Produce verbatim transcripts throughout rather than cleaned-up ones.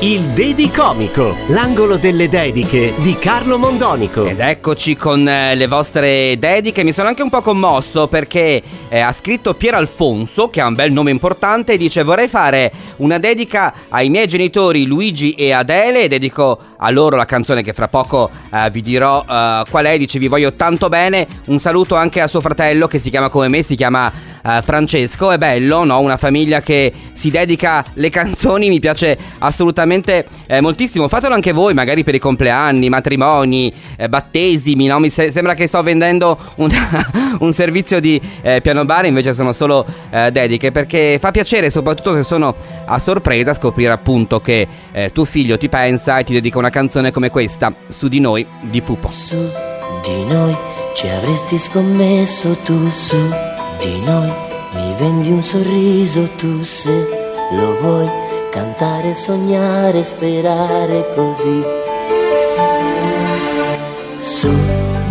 Il Dedicomico, l'angolo delle dediche di Carlo Mondonico. Ed eccoci con eh, le vostre dediche. Mi sono anche un po' commosso perché eh, ha scritto Pier Alfonso, che ha un bel nome importante, e dice: vorrei fare una dedica ai miei genitori Luigi e Adele, e dedico a loro la canzone che fra poco eh, vi dirò eh, qual è. Dice: vi voglio tanto bene. Un saluto anche a suo fratello che si chiama come me, si chiama eh, Francesco. È bello, no? Una famiglia che si dedica le canzoni, mi piace assolutamente Eh, moltissimo. Fatelo anche voi, magari per i compleanni, matrimoni, eh, battesimi, no? Mi se- sembra che sto vendendo un, un servizio di eh, piano bar, invece sono solo eh, dediche, perché fa piacere, soprattutto se sono a sorpresa, scoprire appunto che eh, tuo figlio ti pensa e ti dedica una canzone come questa, Su di noi di Pupo. Su di noi ci avresti scommesso tu, su di noi mi vendi un sorriso tu, se lo vuoi cantare, sognare, sperare così. Su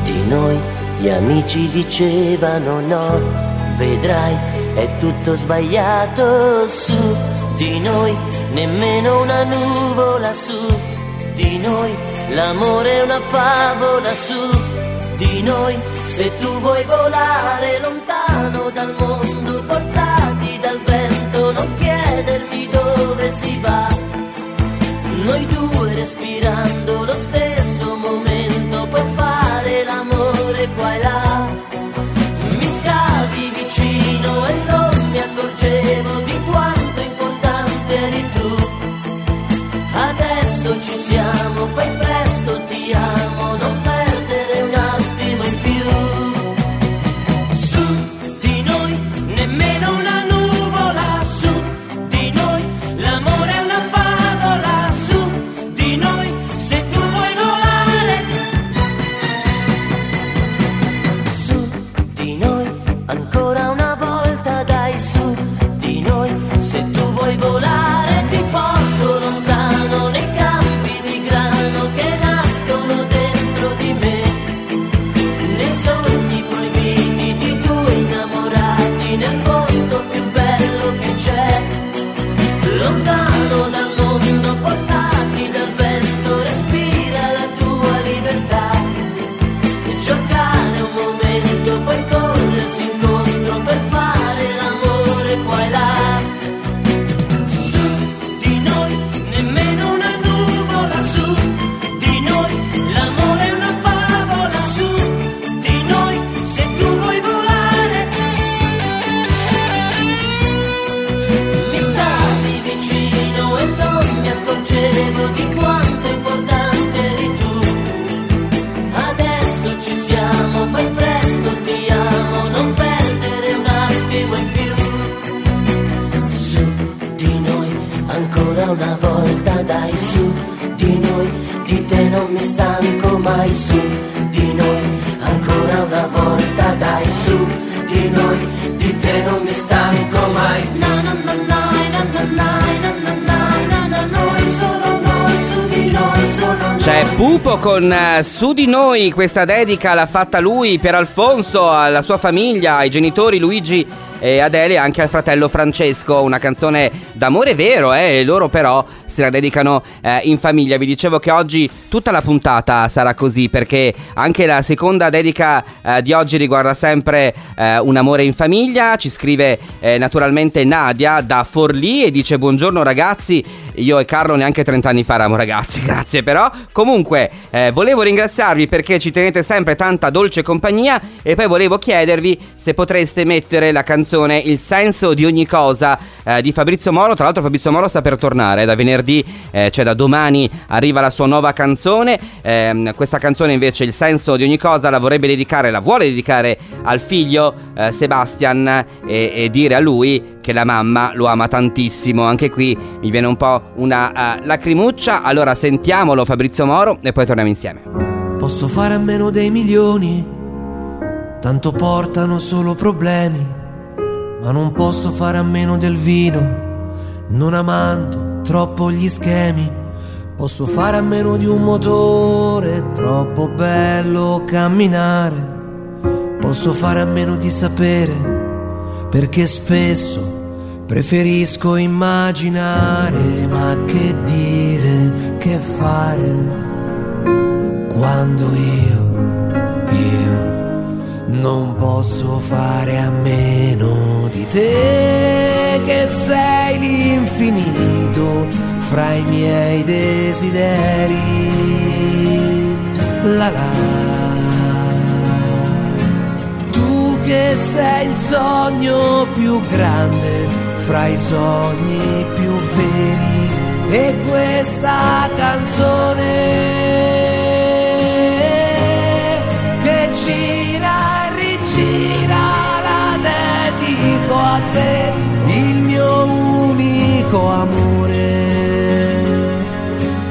di noi gli amici dicevano no, vedrai è tutto sbagliato. Su di noi nemmeno una nuvola, su di noi l'amore è una favola, su di noi se tu vuoi volare lontano dal mondo, portati dal vento, non chiedermi dove si va, noi due respirando lo stesso momento, può fare l'amore qua e là, mi stavi vicino e non mi accorgevo di quanto importante eri tu, adesso ci siamo, fai presto, ti amo, non perdere un attimo in più. Su di noi nemmeno una una volta, dai, su di noi, di te non mi stanco mai, su di noi, ancora una volta, dai, su di noi, di te non mi stanco mai. Na na na na na na na na na, noi solo noi, su di noi solo noi. C'è Pupo con eh, Su di noi. Questa dedica l'ha fatta lui, Pier Alfonso, alla sua famiglia, ai genitori Luigi e Adele, anche al fratello Francesco. Una canzone d'amore vero, eh? Loro però se la dedicano eh, in famiglia. Vi dicevo che oggi tutta la puntata sarà così, perché anche la seconda dedica eh, di oggi riguarda sempre eh, un amore in famiglia. Ci scrive eh, naturalmente Nadia da Forlì e dice: buongiorno ragazzi, io e Carlo neanche trenta anni fa eravamo ragazzi, grazie però. Comunque eh, volevo ringraziarvi perché ci tenete sempre tanta dolce compagnia, e poi volevo chiedervi se potreste mettere la canzone Il senso di ogni cosa eh, di Fabrizio Moro. Tra l'altro Fabrizio Moro sta per tornare da venerdì, eh, cioè da domani arriva la sua nuova canzone. eh, Questa canzone invece, Il senso di ogni cosa, la vorrebbe dedicare, la vuole dedicare al figlio eh, Sebastian, e, e dire a lui che la mamma lo ama tantissimo. Anche qui mi viene un po' una uh, lacrimuccia. Allora sentiamolo Fabrizio Moro e poi torniamo insieme. Posso fare a meno dei milioni, tanto portano solo problemi. ma non posso fare a meno del vino, non amando troppo gli schemi. Posso fare a meno di un motore, troppo bello camminare. Posso fare a meno di sapere, perché spesso preferisco immaginare. Ma che dire, che fare, quando io, io non posso fare a meno di te, che sei l'infinito fra i miei desideri. La la. Tu che sei il sogno più grande fra i sogni più veri, e questa canzone che gira, gira, la dedico a te, il mio unico amore,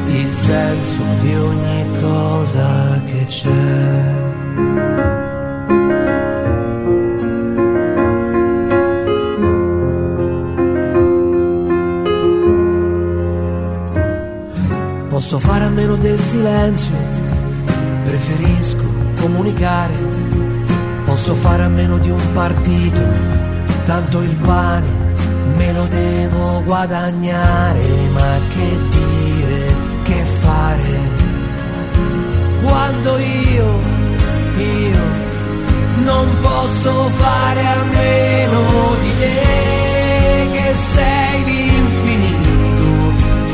il senso di ogni cosa che c'è. Posso fare a meno del silenzio, preferisco comunicare. Posso fare a meno di un partito, tanto il pane me lo devo guadagnare. Ma che dire, che fare, quando io, io non posso fare a meno di te, che sei l'infinito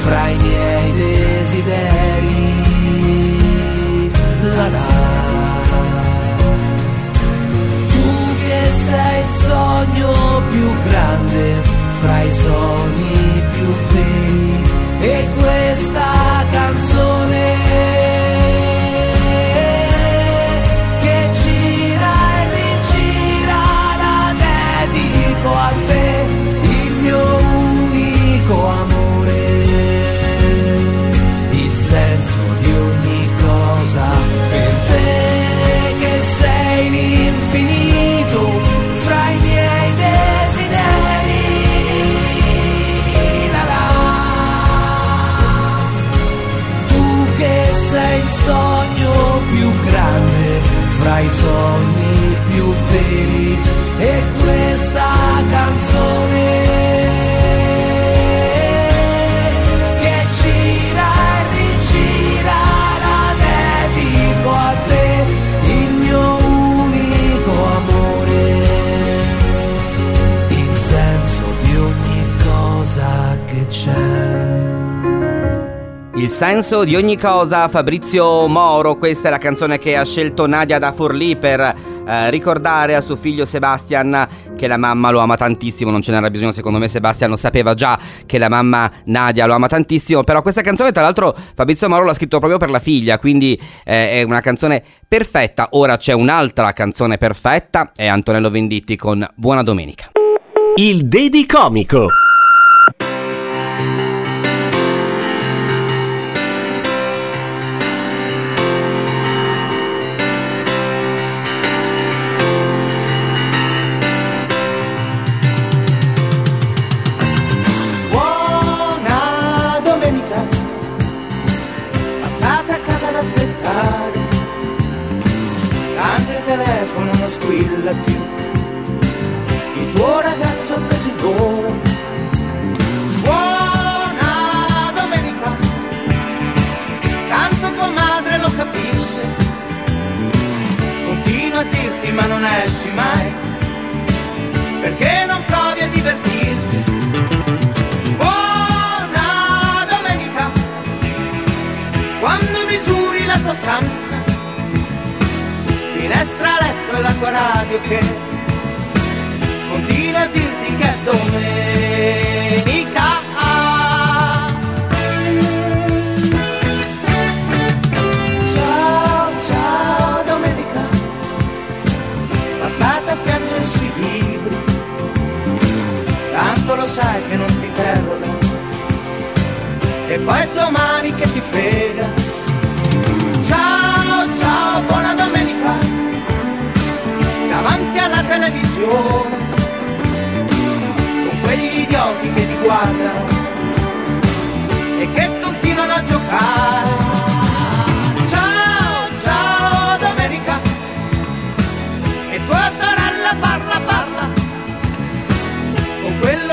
fra i miei desideri. La la. Sei il sogno più grande fra i sogni più veri, e questa canzone che gira e rigira, la dedico a te, il mio unico amore, il senso di ogni cosa per te, che sei l'infinito fra i miei desideri. La la. Tu che sei il sogno più grande fra i sogni più veri, e questa canzone che gira e rigira, la dedico a te, il mio unico amore, che c'è. Il senso di ogni cosa, Fabrizio Moro. Questa è la canzone che ha scelto Nadia da Forlì per eh, ricordare a suo figlio Sebastian che la mamma lo ama tantissimo. Non ce n'era bisogno, secondo me Sebastian lo sapeva già che la mamma Nadia lo ama tantissimo. Però questa canzone, tra l'altro, Fabrizio Moro l'ha scritta proprio per la figlia, quindi eh, è una canzone perfetta. Ora c'è un'altra canzone perfetta, è Antonello Venditti con Buona Domenica. Il Dedicomico. Squilla più il tuo ragazzo così buono. Buona domenica, tanto tua madre lo capisce, continua a dirti ma non esci mai, perché non provi a divertirti. Buona domenica, quando misuri la tua stanza, finestra, letto e la tua radio che continua a dirti che è domenica. Ciao, ciao domenica, passata a piangere sui libri, tanto lo sai che non ti interrogo, e poi è domani che ti frega. Ciao, ciao, buona domenica, davanti alla televisione,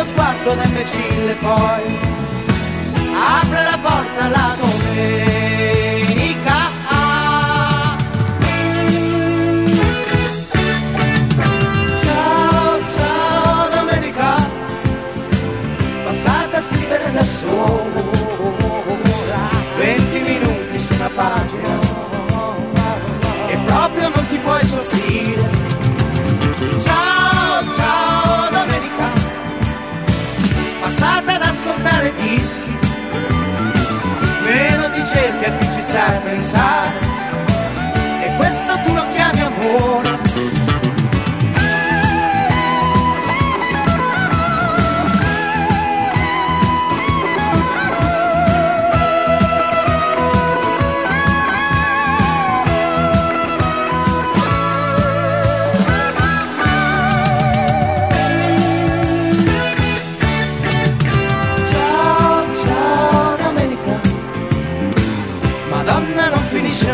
lo sguardo da imbecille, poi apre la porta la domenica. Ciao, ciao domenica, passate a scrivere da sola venti minuti su una pagina e proprio non ti puoi soffrire. Ciao, ciao domenica, passate ad ascoltare dischi, meno ti cerchi a chi ci stai a pensare, e questo tu lo chiami amore.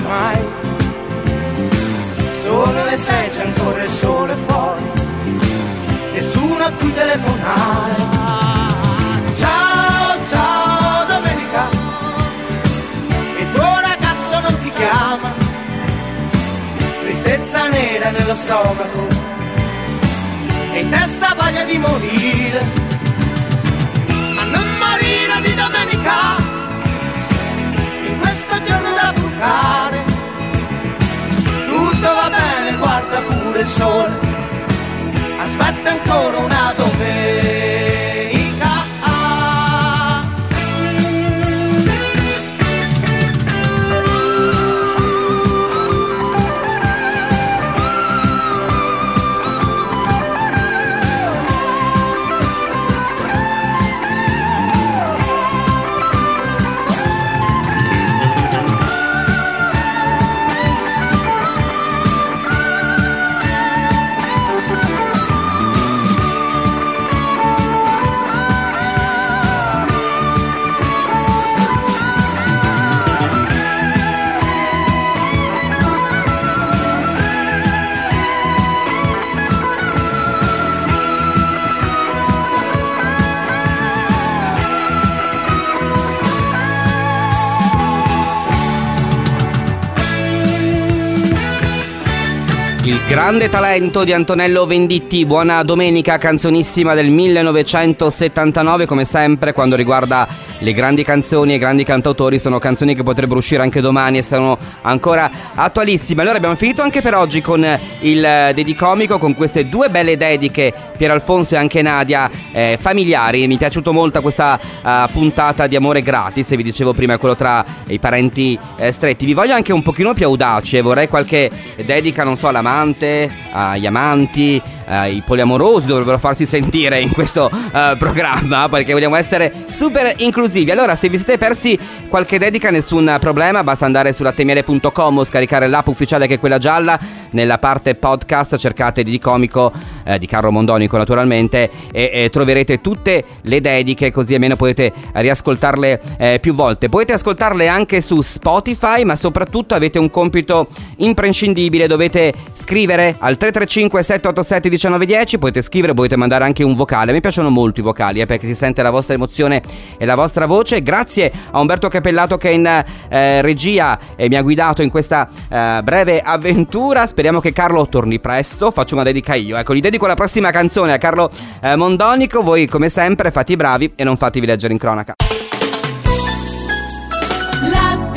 Mai. Sono le sei, c'è ancora il sole fuori, nessuno a cui telefonare. Ciao, ciao domenica, il tuo ragazzo non ti chiama, tristezza nera nello stomaco e in testa voglia di morire. Ma non morire di domenica, in questo giorno da bucare. Va bene, guarda pure il sole, aspetta ancora una domenica. Grande talento di Antonello Venditti, buona domenica, canzonissima del millenovecentosettantanove. Come sempre quando riguarda le grandi canzoni e grandi cantautori, sono canzoni che potrebbero uscire anche domani e sono ancora attualissime. Allora abbiamo finito anche per oggi con il Dedicomico, con queste due belle dediche, Pieralfonso e anche Nadia, eh, familiari. Mi è piaciuta molto questa eh, puntata di Amore Gratis, vi dicevo prima, è quello tra i parenti eh, stretti. Vi voglio anche un pochino più audaci e vorrei qualche dedica, non so, all'amante, agli amanti, eh, i poliamorosi dovrebbero farsi sentire in questo eh, programma, perché vogliamo essere super inclusivi. Allora, se vi siete persi qualche dedica, nessun problema, basta andare su latemiele punto com o scaricare l'app ufficiale, che è quella gialla, nella parte podcast cercate di Comico eh, di Carlo Mondonico naturalmente, e, e troverete tutte le dediche, così almeno potete riascoltarle eh, più volte. Potete ascoltarle anche su Spotify, ma soprattutto avete un compito imprescindibile, dovete scrivere al tre tre cinque sette otto sette uno nove uno zero, potete scrivere, potete mandare anche un vocale. Mi piacciono molto i vocali eh, perché si sente la vostra emozione e la vostra voce. Grazie a Umberto Cappellato che è in eh, regia e mi ha guidato in questa eh, breve avventura. Speriamo che Carlo torni presto, faccio una dedica io, ecco, gli dedico la prossima canzone a Carlo eh, Mondonico. Voi come sempre fate i bravi e non fatevi leggere in cronaca. La...